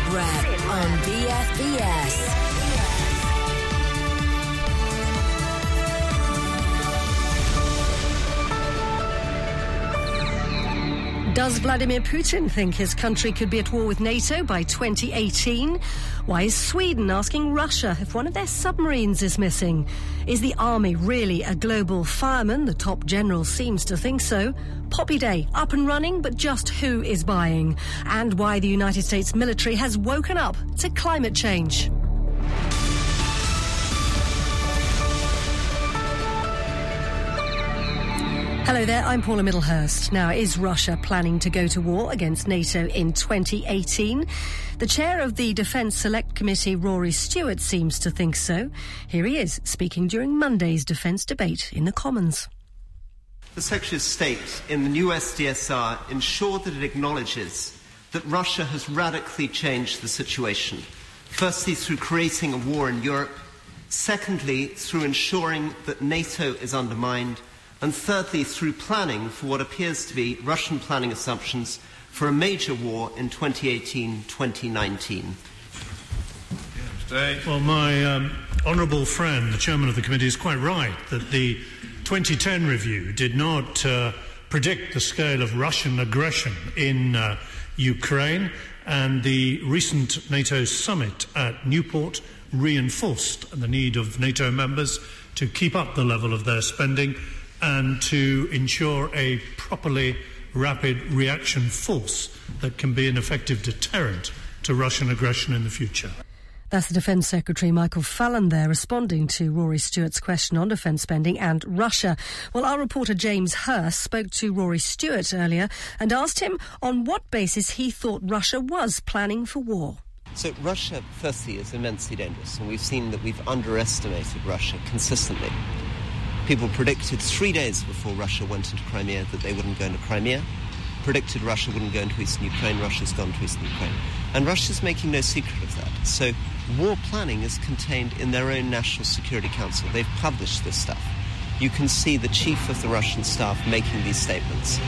SITREP on BFBS. Does Vladimir Putin think his country could be at war with NATO by 2018? Why is Sweden asking Russia if one of their submarines is missing? Is the army really a global fireman? The top general seems to think so. Poppy Day, up and running, but just who is buying? And why the United States military has woken up to climate change. Hello there, I'm Paula Middlehurst. Now, is Russia planning to go to war against NATO in 2018? The chair of the Defence Select Committee, Rory Stewart, seems to think so. Here he is, speaking during Monday's defence debate in the Commons. The Secretary of State in the new SDSR ensured that it acknowledges that Russia has radically changed the situation. Firstly, through creating a war in Europe. Secondly, through ensuring that NATO is undermined. And thirdly, through planning for what appears to be Russian planning assumptions for a major war in 2018-2019. Well, my honourable friend, the chairman of the committee, is quite right that the 2010 review did not predict the scale of Russian aggression in Ukraine, and the recent NATO summit at Newport reinforced the need of NATO members to keep up the level of their spending and to ensure a properly rapid reaction force that can be an effective deterrent to Russian aggression in the future. That's the Defence Secretary Michael Fallon there responding to Rory Stewart's question on defence spending and Russia. Well, our reporter James Hurst spoke to Rory Stewart earlier and asked him on what basis he thought Russia was planning for war. So Russia, firstly, is immensely dangerous, and we've seen that we've underestimated Russia consistently. People predicted 3 days before Russia went into Crimea that they wouldn't go into Crimea, predicted Russia wouldn't go into Eastern Ukraine, Russia's gone to Eastern Ukraine. And Russia's making no secret of that. So war planning is contained in their own National Security Council. They've published this stuff. You can see the chief of the Russian staff making these statements.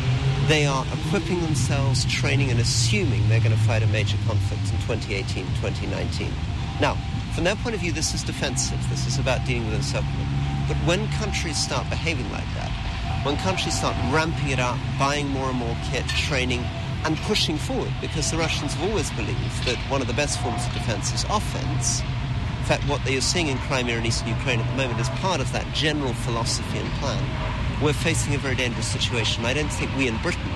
They are equipping themselves, training, and assuming they're going to fight a major conflict in 2018, 2019. Now, from their point of view, this is defensive. This is about dealing with encirclement. But when countries start behaving like that, when countries start ramping it up, buying more and more kit, training, and pushing forward, because the Russians have always believed that one of the best forms of defense is offense. In fact, what they are seeing in Crimea and Eastern Ukraine at the moment is part of that general philosophy and plan. We're facing a very dangerous situation. I don't think we in Britain,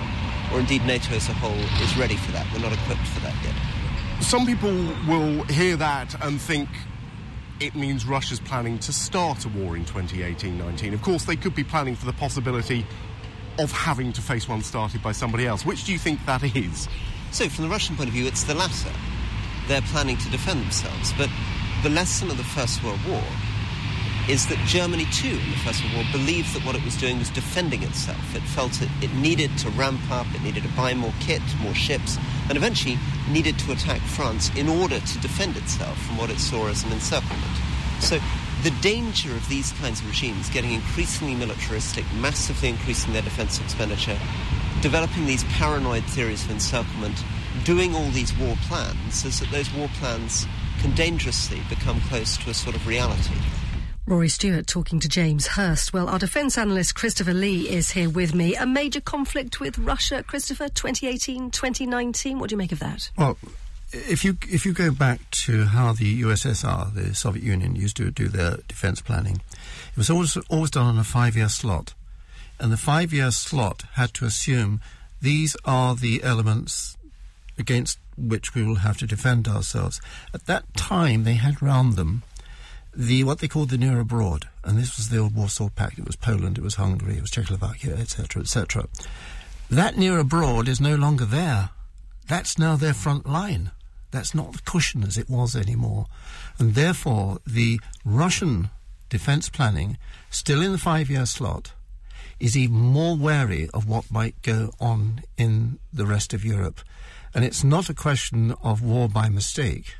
or indeed NATO as a whole, is ready for that. We're not equipped for that yet. Some people will hear that and think it means Russia's planning to start a war in 2018-19. Of course, they could be planning for the possibility of having to face one started by somebody else. Which do you think that is? So, from the Russian point of view, it's the latter. They're planning to defend themselves. But the lesson of the First World War is that Germany, too, in the First World War, believed that what it was doing was defending itself. It felt it needed to ramp up, it needed to buy more kit, more ships, and eventually needed to attack France in order to defend itself from what it saw as an encirclement. So the danger of these kinds of regimes getting increasingly militaristic, massively increasing their defence expenditure, developing these paranoid theories of encirclement, doing all these war plans, is that those war plans can dangerously become close to a sort of reality. Rory Stewart talking to James Hurst. Well, our defence analyst Christopher Lee is here with me. A major conflict with Russia, Christopher, 2018, 2019. What do you make of that? Well, if you go back to how the USSR, the Soviet Union, used to do their defence planning, it was always done on a 5-year slot. And the 5-year slot had to assume these are the elements against which we will have to defend ourselves. At that time, they had round them what they called the near abroad, and this was the old Warsaw Pact. It was Poland, it was Hungary, it was Czechoslovakia, etc., etc. That near abroad is no longer there. That's now their front line. That's not the cushion as it was anymore. And therefore, the Russian defence planning, still in the 5-year slot, is even more wary of what might go on in the rest of Europe. And it's not a question of war by mistake.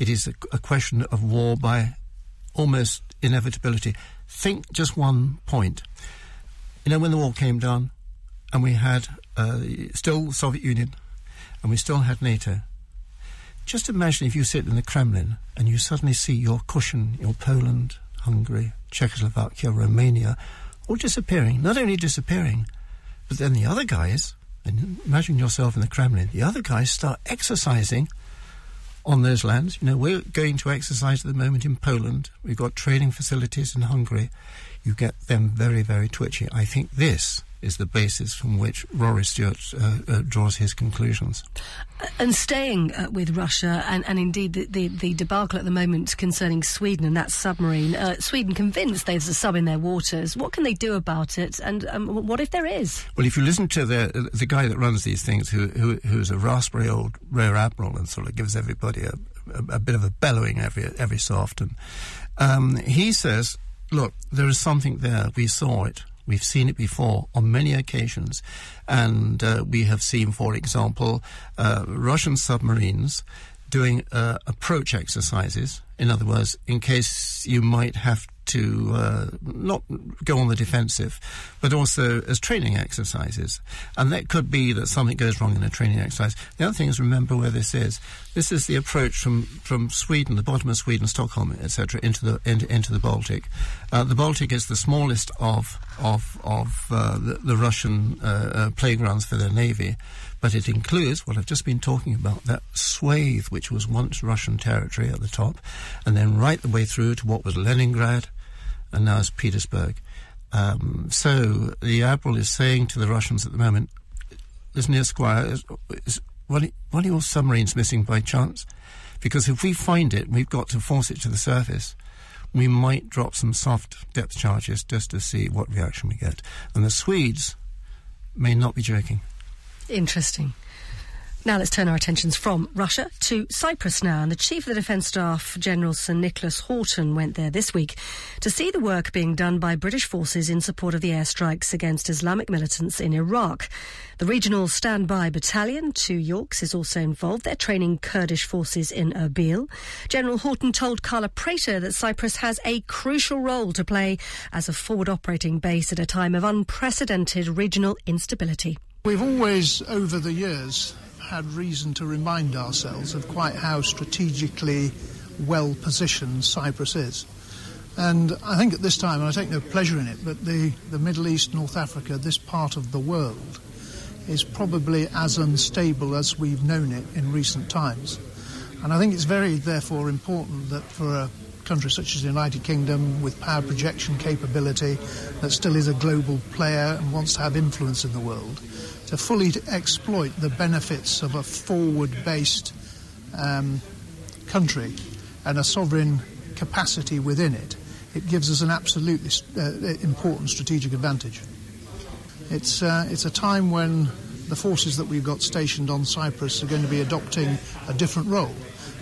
It is a question of war by almost inevitability. Think just one point. You know, when the wall came down and we had still Soviet Union and we still had NATO, Just imagine if you sit in the Kremlin and you suddenly see your cushion, your Poland, Hungary, Czechoslovakia, Romania, all disappearing. Not only disappearing, but then the other guys, and imagine yourself in the Kremlin, the other guys start exercising on those lands. You know, we're going to exercise at the moment in Poland. We've got training facilities in Hungary. You get them very, very twitchy. I think this is the basis from which Rory Stewart draws his conclusions. And staying with Russia, and indeed the debacle at the moment concerning Sweden and that submarine, Sweden convinced there's a sub in their waters. What can they do about it, and what if there is? Well, if you listen to the guy that runs these things, who's a raspberry old rear admiral and sort of gives everybody a bit of a bellowing every so often, he says, look, there is something there, we saw it. We've seen it before on many occasions, and we have seen, for example, Russian submarines doing approach exercises. In other words, in case you might have to not go on the defensive, but also as training exercises. And that could be that something goes wrong in a training exercise. The other thing is, remember where this is. This is the approach from Sweden, the bottom of Sweden, Stockholm, etc., into the Baltic. The Baltic is the smallest of the Russian playgrounds for their navy, but it includes what I've just been talking about, that swathe which was once Russian territory at the top, and then right the way through to what was Leningrad, and now is Petersburg. So the admiral is saying to the Russians at the moment, listen here, Squire, is one of your submarines missing by chance? Because if we find it, we've got to force it to the surface. We might drop some soft depth charges just to see what reaction we get. And the Swedes may not be joking. Interesting. Now let's turn our attentions from Russia to Cyprus now. And the Chief of the Defence Staff, General Sir Nicholas Houghton, went there this week to see the work being done by British forces in support of the airstrikes against Islamic militants in Iraq. The regional standby battalion, 2 Yorks, is also involved. They're training Kurdish forces in Erbil. General Houghton told Carla Prater that Cyprus has a crucial role to play as a forward operating base at a time of unprecedented regional instability. We've always, over the years, had reason to remind ourselves of quite how strategically well-positioned Cyprus is. And I think at this time, and I take no pleasure in it, but the Middle East, North Africa, this part of the world, is probably as unstable as we've known it in recent times. And I think it's very, therefore, important that for a country such as the United Kingdom, with power projection capability, that still is a global player and wants to have influence in the world, to fully exploit the benefits of a forward-based country and a sovereign capacity within it, it gives us an absolutely important strategic advantage. It's a time when the forces that we've got stationed on Cyprus are going to be adopting a different role,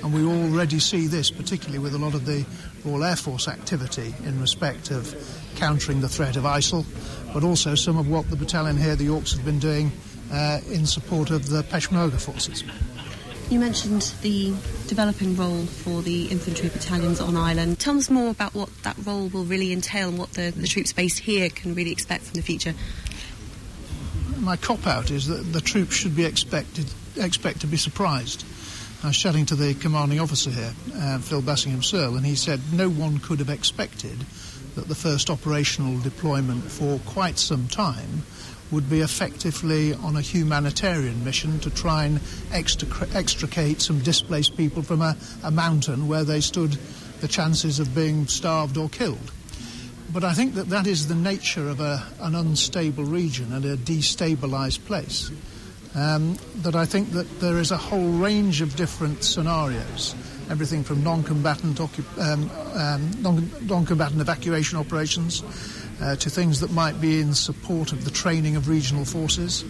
and we already see this, particularly with a lot of the Royal Air Force activity in respect of countering the threat of ISIL, but also some of what the battalion here, the Yorks, have been doing in support of the Peshmerga forces. You mentioned the developing role for the infantry battalions on island. Tell us more about what that role will really entail and what the troops based here can really expect from the future. My cop-out is that the troops should be expect to be surprised. I was chatting to the commanding officer here, Phil Bassingham Searle, and he said no one could have expected that the first operational deployment for quite some time would be effectively on a humanitarian mission to try and extricate some displaced people from a mountain where they stood the chances of being starved or killed. But I think that is the nature of an unstable region and a destabilised place. That I think that there is a whole range of different scenarios, everything from non-combatant evacuation operations to things that might be in support of the training of regional forces.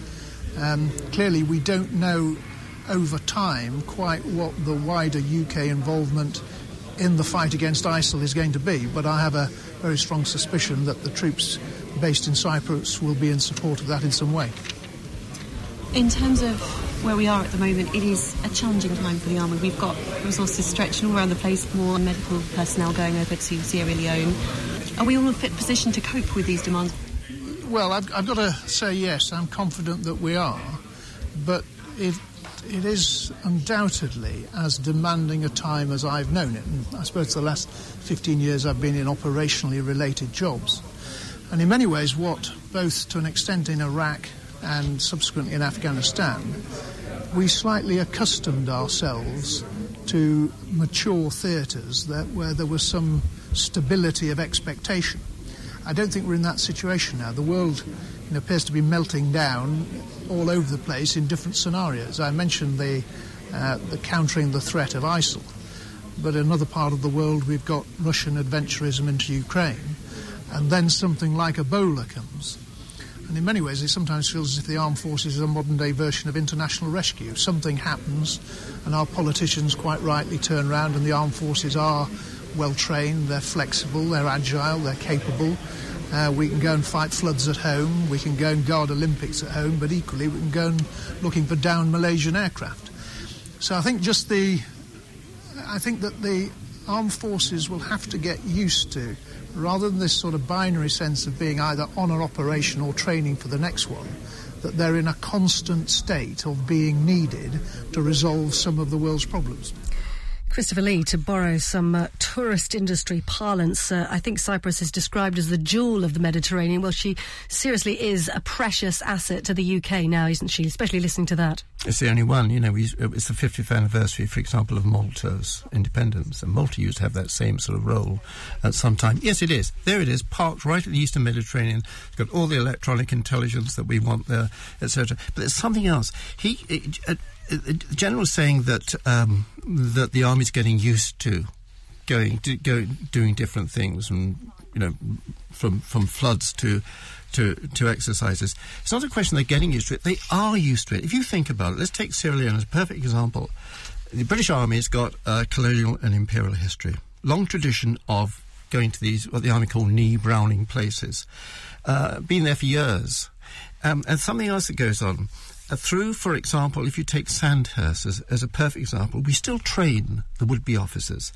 Clearly, we don't know over time quite what the wider UK involvement in the fight against ISIL is going to be, but I have a very strong suspicion that the troops based in Cyprus will be in support of that in some way. In terms of where we are at the moment, it is a challenging time for the army. We've got resources stretching all around the place, more medical personnel going over to Sierra Leone. Are we all in a fit position to cope with these demands? Well, I've got to say yes, I'm confident that we are. But it It is undoubtedly as demanding a time as I've known it. And I suppose the last 15 years I've been in operationally related jobs. And in many ways what, both to an extent in Iraq and subsequently in Afghanistan, we slightly accustomed ourselves to mature theatres where there was some stability of expectation. I don't think we're in that situation now. The world appears to be melting down all over the place in different scenarios. I mentioned the countering the threat of ISIL, but in another part of the world we've got Russian adventurism into Ukraine, and then something like Ebola comes. And in many ways it sometimes feels as if the armed forces is a modern-day version of international rescue. Something happens and our politicians quite rightly turn round, and the armed forces are well-trained, they're flexible, they're agile, they're capable. We can go and fight floods at home, we can go and guard Olympics at home, but equally we can go and looking for downed Malaysian aircraft. So I think that the armed forces will have to get used to, rather than this sort of binary sense of being either on an operation or training for the next one, that they're in a constant state of being needed to resolve some of the world's problems. Christopher Lee, to borrow some tourist industry parlance, I think Cyprus is described as the jewel of the Mediterranean. Well, she seriously is a precious asset to the UK now, isn't she? Especially listening to that. It's the only one. It's the 50th anniversary, for example, of Malta's independence. And Malta used to have that same sort of role at some time. Yes, it is. There it is, parked right at the Eastern Mediterranean. It's got all the electronic intelligence that we want there, etc. But there's something else. The General was saying that that the army's getting used to doing different things, and from floods to exercises. It's not a question they're getting used to it; they are used to it. If you think about it, let's take Sierra Leone as a perfect example. The British Army's got colonial and imperial history, long tradition of going to these what the army call knee-browning places, been there for years, and something else that goes on. Through, for example, if you take Sandhurst as a perfect example, we still train the would-be officers,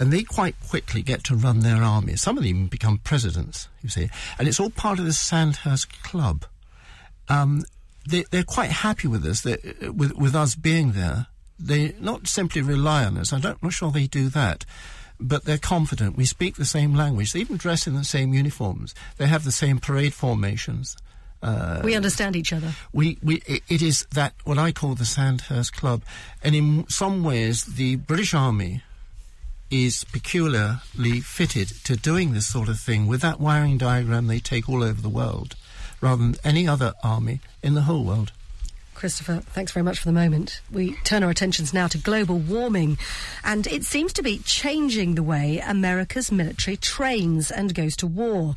and they quite quickly get to run their army. Some of them even become presidents, you see, and it's all part of the Sandhurst Club. They're quite happy with us, with us being there. They not simply rely on us. I'm not sure they do that. But they're confident. We speak the same language. They even dress in the same uniforms. They have the same parade formations. We understand each other. It is that what I call the Sandhurst Club, and in some ways the British Army is peculiarly fitted to doing this sort of thing with that wiring diagram they take all over the world, rather than any other army in the whole world. Christopher, thanks very much for the moment. We turn our attentions now to global warming, and it seems to be changing the way America's military trains and goes to war.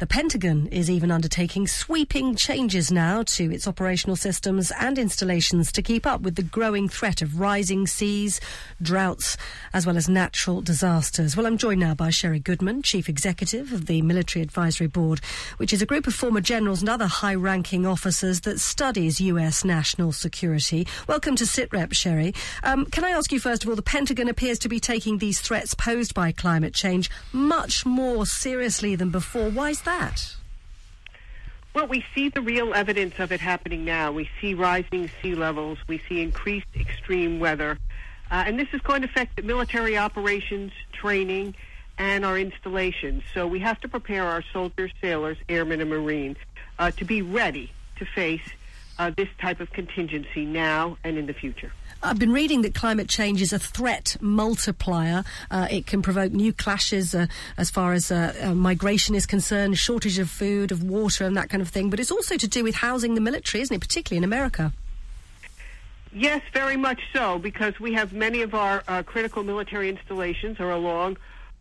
The Pentagon is even undertaking sweeping changes now to its operational systems and installations to keep up with the growing threat of rising seas, droughts, as well as natural disasters. Well, I'm joined now by Sherry Goodman, Chief Executive of the Military Advisory Board, which is a group of former generals and other high-ranking officers that studies US national security. Welcome to SITREP, Sherry. Can I ask you, first of all, the Pentagon appears to be taking these threats posed by climate change much more seriously than before. Why is that? Well, we see the real evidence of it happening now. We see rising sea levels. We see increased extreme weather. And this is going to affect the military operations, training, and our installations. So we have to prepare our soldiers, sailors, airmen, and Marines to be ready to face this type of contingency now and in the future. I've been reading that climate change is a threat multiplier. It can provoke new clashes as far as migration is concerned, shortage of food, of water and that kind of thing. But it's also to do with housing the military, isn't it, particularly in America? Yes, very much so, because we have many of our critical military installations are along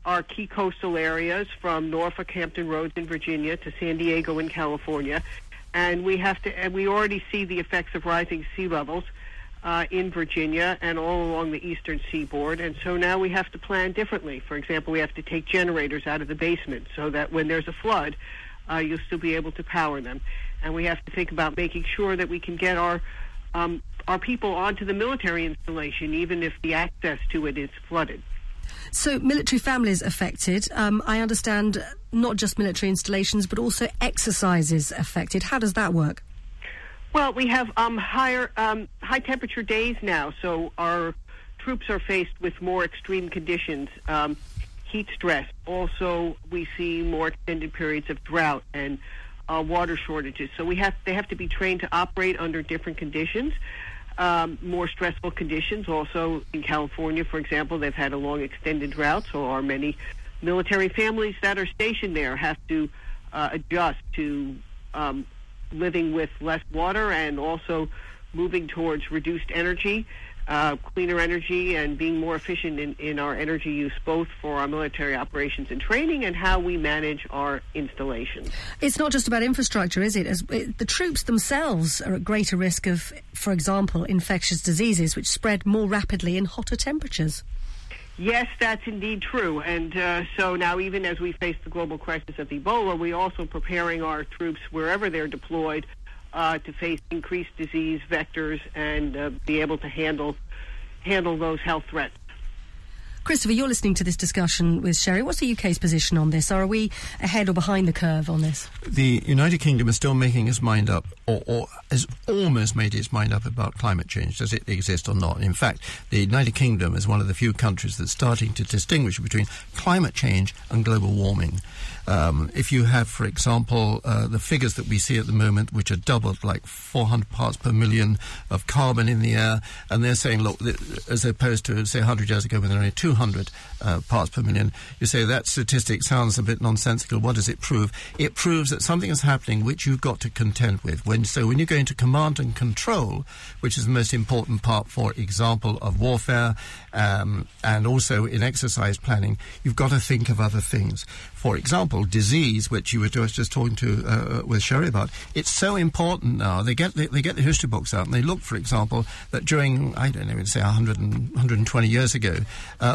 our key coastal areas from Norfolk, Hampton Roads in Virginia to San Diego in California. And we already see the effects of rising sea levels in Virginia and all along the eastern seaboard, and so now we have to plan differently. For example, we have to take generators out of the basement so that when there's a flood, you'll still be able to power them. And we have to think about making sure that we can get our people onto the military installation, even if the access to it is flooded. So military families affected. I understand not just military installations, but also exercises affected. How does that work? Well, we have high temperature days now, so our troops are faced with more extreme conditions, heat stress. Also, we see more extended periods of drought and water shortages. So they have to be trained to operate under different conditions, more stressful conditions. Also, in California, for example, they've had a long extended drought, so our many military families that are stationed there have to adjust to living with less water and also moving towards reduced energy, cleaner energy, and being more efficient in our energy use, both for our military operations and training and how we manage our installations. It's not just about infrastructure, is it? The troops themselves are at greater risk of, for example, infectious diseases, which spread more rapidly in hotter temperatures. Yes, that's indeed true. And so now, even as we face the global crisis of Ebola, we're also preparing our troops, wherever they're deployed, to face increased disease vectors and be able to handle those health threats. Christopher, you're listening to this discussion with Sherry. What's the UK's position on this? Are we ahead or behind the curve on this? The United Kingdom is still making its mind up, or has almost made its mind up about climate change. Does it exist or not? And in fact, the United Kingdom is one of the few countries that's starting to distinguish between climate change and global warming. If you have, for example, the figures that we see at the moment, which are doubled, like 400 parts per million of carbon in the air, and they're saying, look, as opposed to, say, 100 years ago when there were only 200 parts per million, you say that statistic sounds a bit nonsensical. What does it prove? It proves that something is happening which you've got to contend with. So when you go into command and control, which is the most important part, for example, of warfare, and also in exercise planning, you've got to think of other things. For example, disease, which you were just talking to with Sherry about, it's so important now. They get the history books out and they look, for example, that during, I don't know, say 100 and 120 years ago,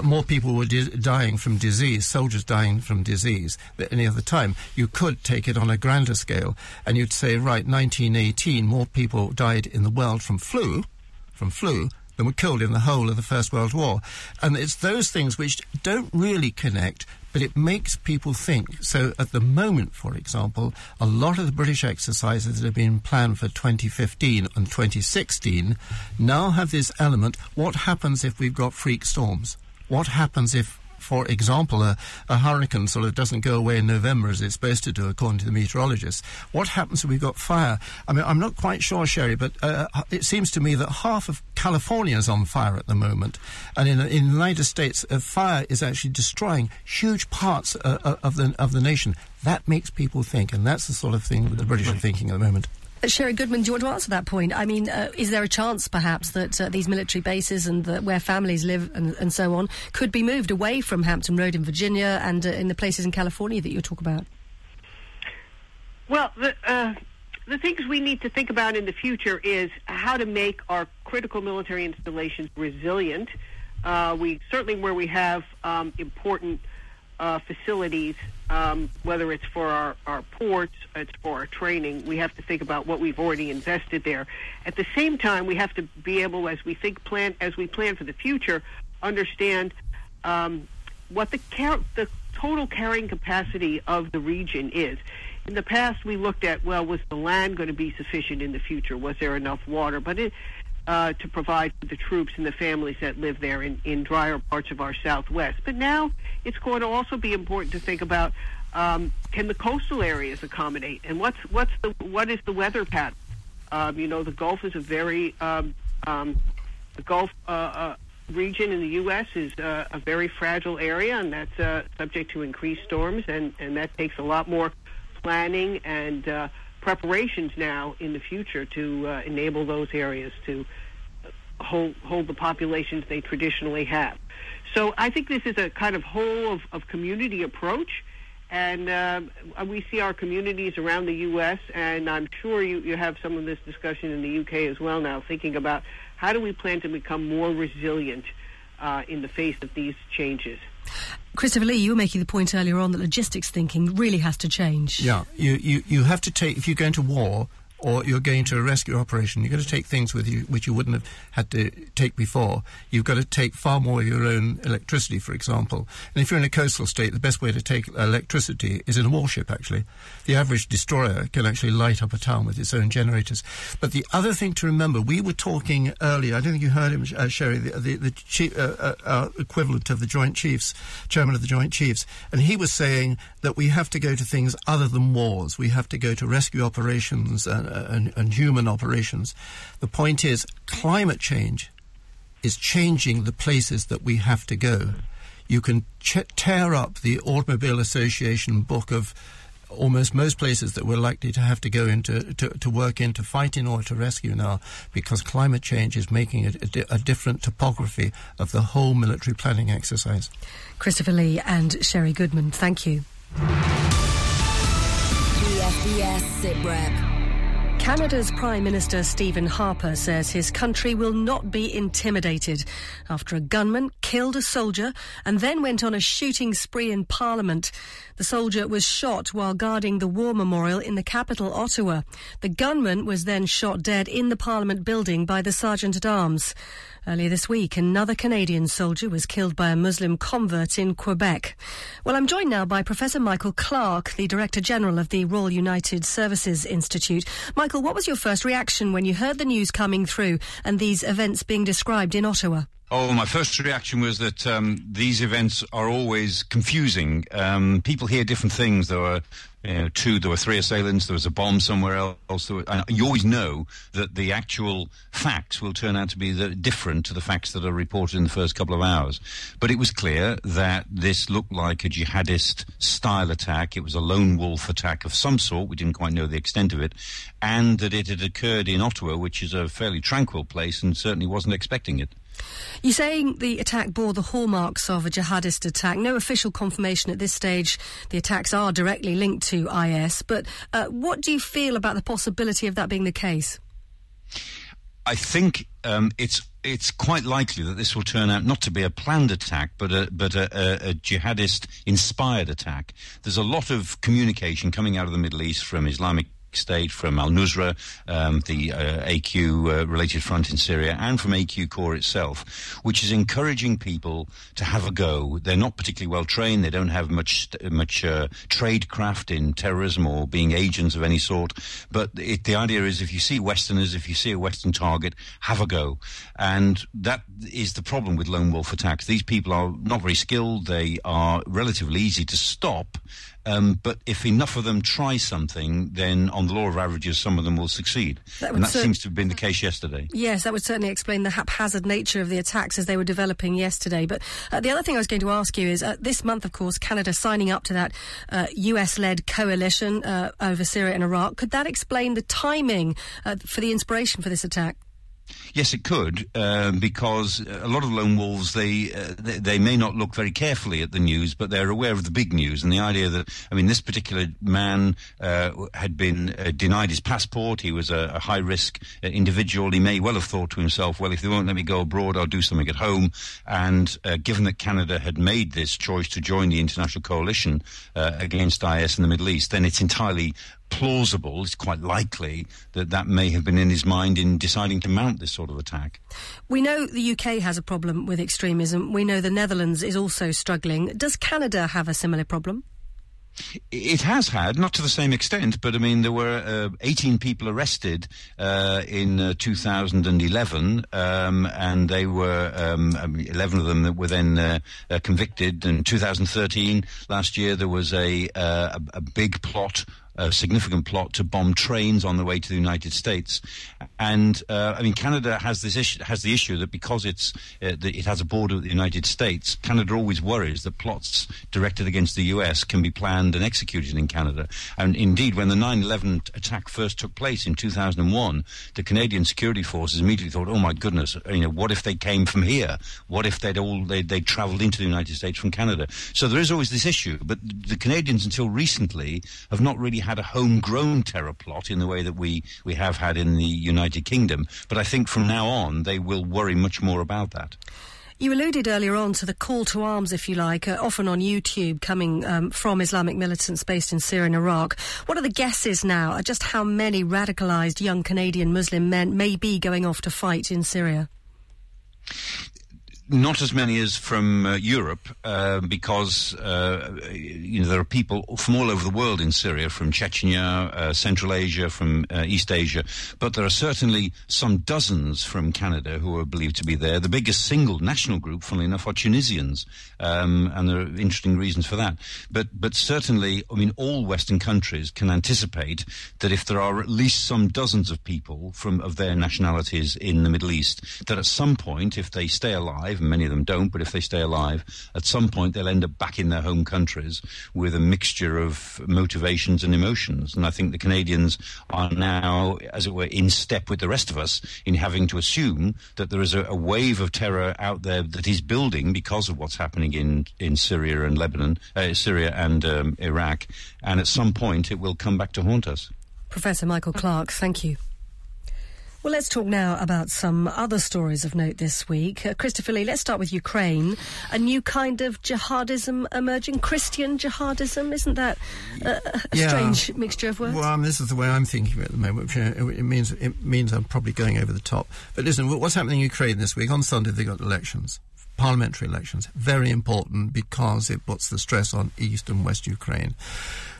more people were dying from disease, soldiers dying from disease, than any other time. You could take it on a grander scale and you'd say, right, 1918, more people died in the world from flu than were killed in the whole of the First World War. And it's those things which don't really connect, but it makes people think. So at the moment, for example, a lot of the British exercises that have been planned for 2015 and 2016 now have this element: what happens if we've got freak storms? What happens if, for example, a hurricane sort of doesn't go away in November as it's supposed to do, according to the meteorologists? What happens if we've got fire? I mean, I'm not quite sure, Sherry, but it seems to me that half of California is on fire at the moment. And in the United States, fire is actually destroying huge parts of the nation. That makes people think, and that's the sort of thing that the British are thinking at the moment. Sherry Goodman, do you want to answer that point? I mean, is there a chance, perhaps, that these military bases and where families live and so on could be moved away from Hampton Road in Virginia and in the places in California that you talk about? Well, the things we need to think about in the future is how to make our critical military installations resilient. We certainly, where we have important facilities, whether it's for our ports, it's for our training, we have to think about what we've already invested there. At the same time, we have to be able, as we plan for the future, understand what the total carrying capacity of the region is. In the past, we looked at, well, was the land going to be sufficient in the future? Was there enough water? But to provide for the troops and the families that live there in drier parts of our southwest. But now it's going to also be important to think about, can the coastal areas accommodate, and what is the weather pattern? The Gulf is a very the Gulf region in the U.S. is a very fragile area, and that's subject to increased storms, and that takes a lot more planning and preparations now in the future to enable those areas to hold the populations they traditionally have. So I think this is a kind of whole of community approach, and we see our communities around the U.S., and I'm sure you have some of this discussion in the U.K. as well now, thinking about how do we plan to become more resilient in the face of these changes. Christopher Lee, you were making the point earlier on that logistics thinking really has to change. Yeah, you have to take, if you go into war, or you're going to a rescue operation, you're going to take things with you which you wouldn't have had to take before. You've got to take far more of your own electricity, for example. And if you're in a coastal state, the best way to take electricity is in a warship, actually. The average destroyer can actually light up a town with its own generators. But the other thing to remember, we were talking earlier, I don't think you heard him, Sherry, the chief, equivalent of the Joint Chiefs, chairman of the Joint Chiefs, and he was saying that we have to go to things other than wars. We have to go to rescue operations and human operations. The point is, climate change is changing the places that we have to go. You can tear up the Automobile Association book of almost most places that we're likely to have to go into to work in, to fight in or to rescue now, because climate change is making a different topography of the whole military planning exercise. Christopher Lee and Sherry Goodman, thank you. BFBS SITREP. Canada's Prime Minister Stephen Harper says his country will not be intimidated after a gunman killed a soldier and then went on a shooting spree in Parliament. The soldier was shot while guarding the war memorial in the capital, Ottawa. The gunman was then shot dead in the Parliament building by the Sergeant-at-Arms. Earlier this week, another Canadian soldier was killed by a Muslim convert in Quebec. Well, I'm joined now by Professor Michael Clark, the Director-General of the Royal United Services Institute. Michael, what was your first reaction when you heard the news coming through and these events being described in Ottawa? Oh, my first reaction was that these events are always confusing. People hear different things. There were two, there were three assailants, there was a bomb somewhere else. You always know that the actual facts will turn out to be different to the facts that are reported in the first couple of hours. But it was clear that this looked like a jihadist-style attack. It was a lone wolf attack of some sort. We didn't quite know the extent of it. And that it had occurred in Ottawa, which is a fairly tranquil place, and certainly wasn't expecting it. You're saying the attack bore the hallmarks of a jihadist attack. No official confirmation at this stage. The attacks are directly linked to IS. But what do you feel about the possibility of that being the case? I think it's quite likely that this will turn out not to be a planned attack, but a jihadist-inspired attack. There's a lot of communication coming out of the Middle East from Islamic State, from al-Nusra, the AQ-related front in Syria, and from AQ Corps itself, which is encouraging people to have a go. They're not particularly well trained. They don't have much tradecraft in terrorism or being agents of any sort. But the idea is, if you see Westerners, if you see a Western target, have a go. And that is the problem with lone wolf attacks. These people are not very skilled. They are relatively easy to stop. But if enough of them try something, then on the law of averages, some of them will succeed. That seems to have been the case yesterday. Yes, that would certainly explain the haphazard nature of the attacks as they were developing yesterday. But the other thing I was going to ask you is, this month, of course, Canada signing up to that US-led coalition over Syria and Iraq. Could that explain the timing for the inspiration for this attack? Yes, it could, because a lot of lone wolves, they may not look very carefully at the news, but they're aware of the big news. And the idea that, I mean, this particular man had been denied his passport. He was a high-risk individual. He may well have thought to himself, well, if they won't let me go abroad, I'll do something at home. And given that Canada had made this choice to join the international coalition against IS in the Middle East, then it's entirely plausible, it's quite likely that may have been in his mind in deciding to mount this sort of attack. We know the UK has a problem with extremism. We know the Netherlands is also struggling. Does Canada have a similar problem? It has had, not to the same extent, but I mean, there were 18 people arrested in 2011, and they were 11 of them that were then convicted. In 2013, last year, there was a big plot, a significant plot to bomb trains on the way to the United States, and I mean, Canada has this issue. Has the issue that because it has a border with the United States, Canada always worries that plots directed against the US can be planned and executed in Canada. And indeed, when the 9/11 attack first took place in 2001, the Canadian security forces immediately thought, "Oh my goodness, you know, what if they came from here? What if they travelled into the United States from Canada?" So there is always this issue. But the Canadians, until recently, have not really had a homegrown terror plot in the way that we have had in the United Kingdom. But I think from now on, they will worry much more about that. You alluded earlier on to the call to arms, if you like, often on YouTube, coming from Islamic militants based in Syria and Iraq. What are the guesses now at just how many radicalised young Canadian Muslim men may be going off to fight in Syria? Not as many as from Europe, because there are people from all over the world in Syria, from Chechnya, Central Asia, from East Asia. But there are certainly some dozens from Canada who are believed to be there. The biggest single national group, funnily enough, are Tunisians, and there are interesting reasons for that. But certainly, I mean, all Western countries can anticipate that if there are at least some dozens of people of their nationalities in the Middle East, that at some point, if they stay alive, many of them don't, but if they stay alive, at some point they'll end up back in their home countries with a mixture of motivations and emotions. And I think the Canadians are now, as it were, in step with the rest of us in having to assume that there is a wave of terror out there that is building because of what's happening in Syria and Lebanon, Iraq, and at some point it will come back to haunt us. Professor Michael Clark, thank you. Well, let's talk now about some other stories of note this week. Christopher Lee, let's start with Ukraine. A new kind of jihadism emerging, Christian jihadism. Isn't that a strange mixture of words? Well, this is the way I'm thinking about it at the moment, which it means I'm probably going over the top. But listen, what's happening in Ukraine this week? On Sunday, they got elections, parliamentary elections. Very important because it puts the stress on East and West Ukraine.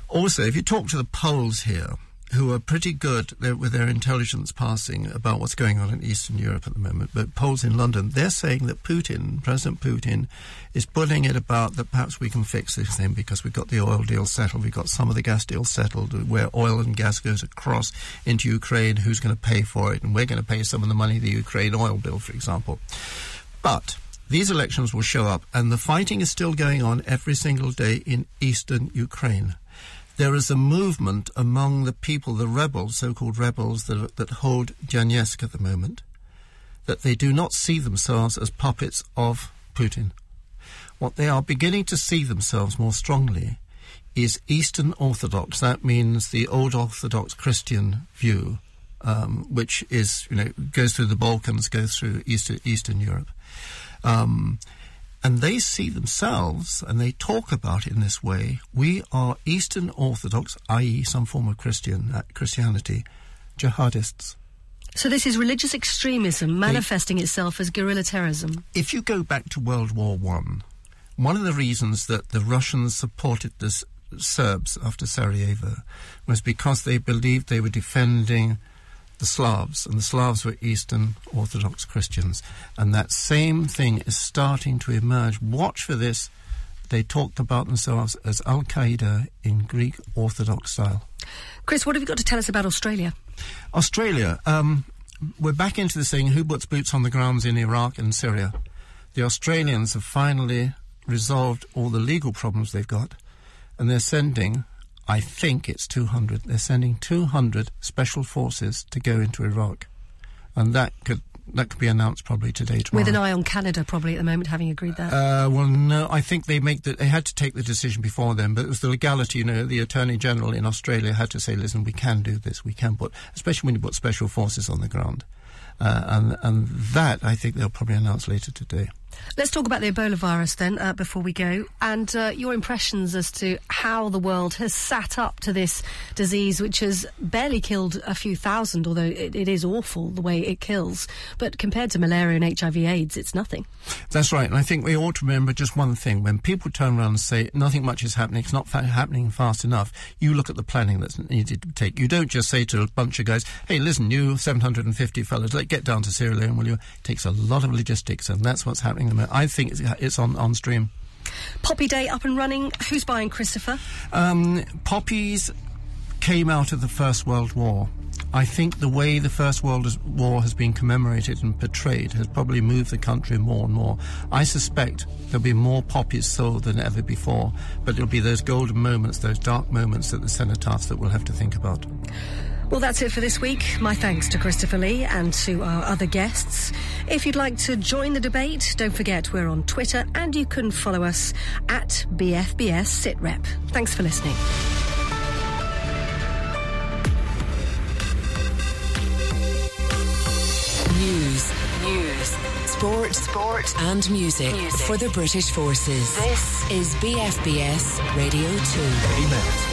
Also, if you talk to the Poles here, who are pretty good with their intelligence passing about what's going on in Eastern Europe at the moment, but polls in London, they're saying that Putin, President Putin, is putting it about that perhaps we can fix this thing because we've got the oil deal settled, we've got some of the gas deal settled, where oil and gas goes across into Ukraine, who's going to pay for it, and we're going to pay some of the money, the Ukraine oil bill, for example. But these elections will show up, and the fighting is still going on every single day in Eastern Ukraine. There is a movement among the people, the rebels, so-called rebels, that hold Donetsk at the moment, that they do not see themselves as puppets of Putin. What they are beginning to see themselves more strongly is Eastern Orthodox. That means the old Orthodox Christian view, which is, goes through the Balkans, goes through Eastern Europe. And they see themselves, and they talk about it in this way, we are Eastern Orthodox, i.e. some form of Christianity, jihadists. So this is religious extremism manifesting itself as guerrilla terrorism. If you go back to World War I, one of the reasons that the Russians supported the Serbs after Sarajevo was because they believed they were defending the Slavs, and the Slavs were Eastern Orthodox Christians. And that same thing is starting to emerge. Watch for this. They talked about themselves as Al-Qaeda in Greek Orthodox style. Chris, what have you got to tell us about Australia? We're back into this thing, who puts boots on the grounds in Iraq and Syria. The Australians have finally resolved all the legal problems they've got, and they're sending... I think it's 200. They're sending 200 special forces to go into Iraq. And that could be announced probably today, tomorrow. With an eye on Canada probably at the moment, having agreed that. Well, no, I think they had to take the decision before then, but it was the legality, the Attorney General in Australia had to say, listen, we can do this, we can put, especially when you put special forces on the ground. And that, I think, they'll probably announce later today. Let's talk about the Ebola virus then, before we go, and your impressions as to how the world has sat up to this disease, which has barely killed a few thousand, although it is awful the way it kills. But compared to malaria and HIV/AIDS, it's nothing. That's right, and I think we ought to remember just one thing. When people turn around and say nothing much is happening, it's not happening fast enough, you look at the planning that's needed to take. You don't just say to a bunch of guys, hey, listen, you 750 fellas, let's get down to Sierra Leone, will you? It takes a lot of logistics, and that's what's happening. I think it's on stream. Poppy Day up and running. Who's buying, Christopher? Poppies came out of the First World War. I think the way the First World War has been commemorated and portrayed has probably moved the country more and more. I suspect there'll be more poppies sold than ever before, but it'll be those golden moments, those dark moments at the cenotaphs that we'll have to think about. Well, that's it for this week. My thanks to Christopher Lee and to our other guests. If you'd like to join the debate, don't forget we're on Twitter and you can follow us at BFBS SITREP. Thanks for listening. News. sport and music for the British forces. This is BFBS Radio 2. Emails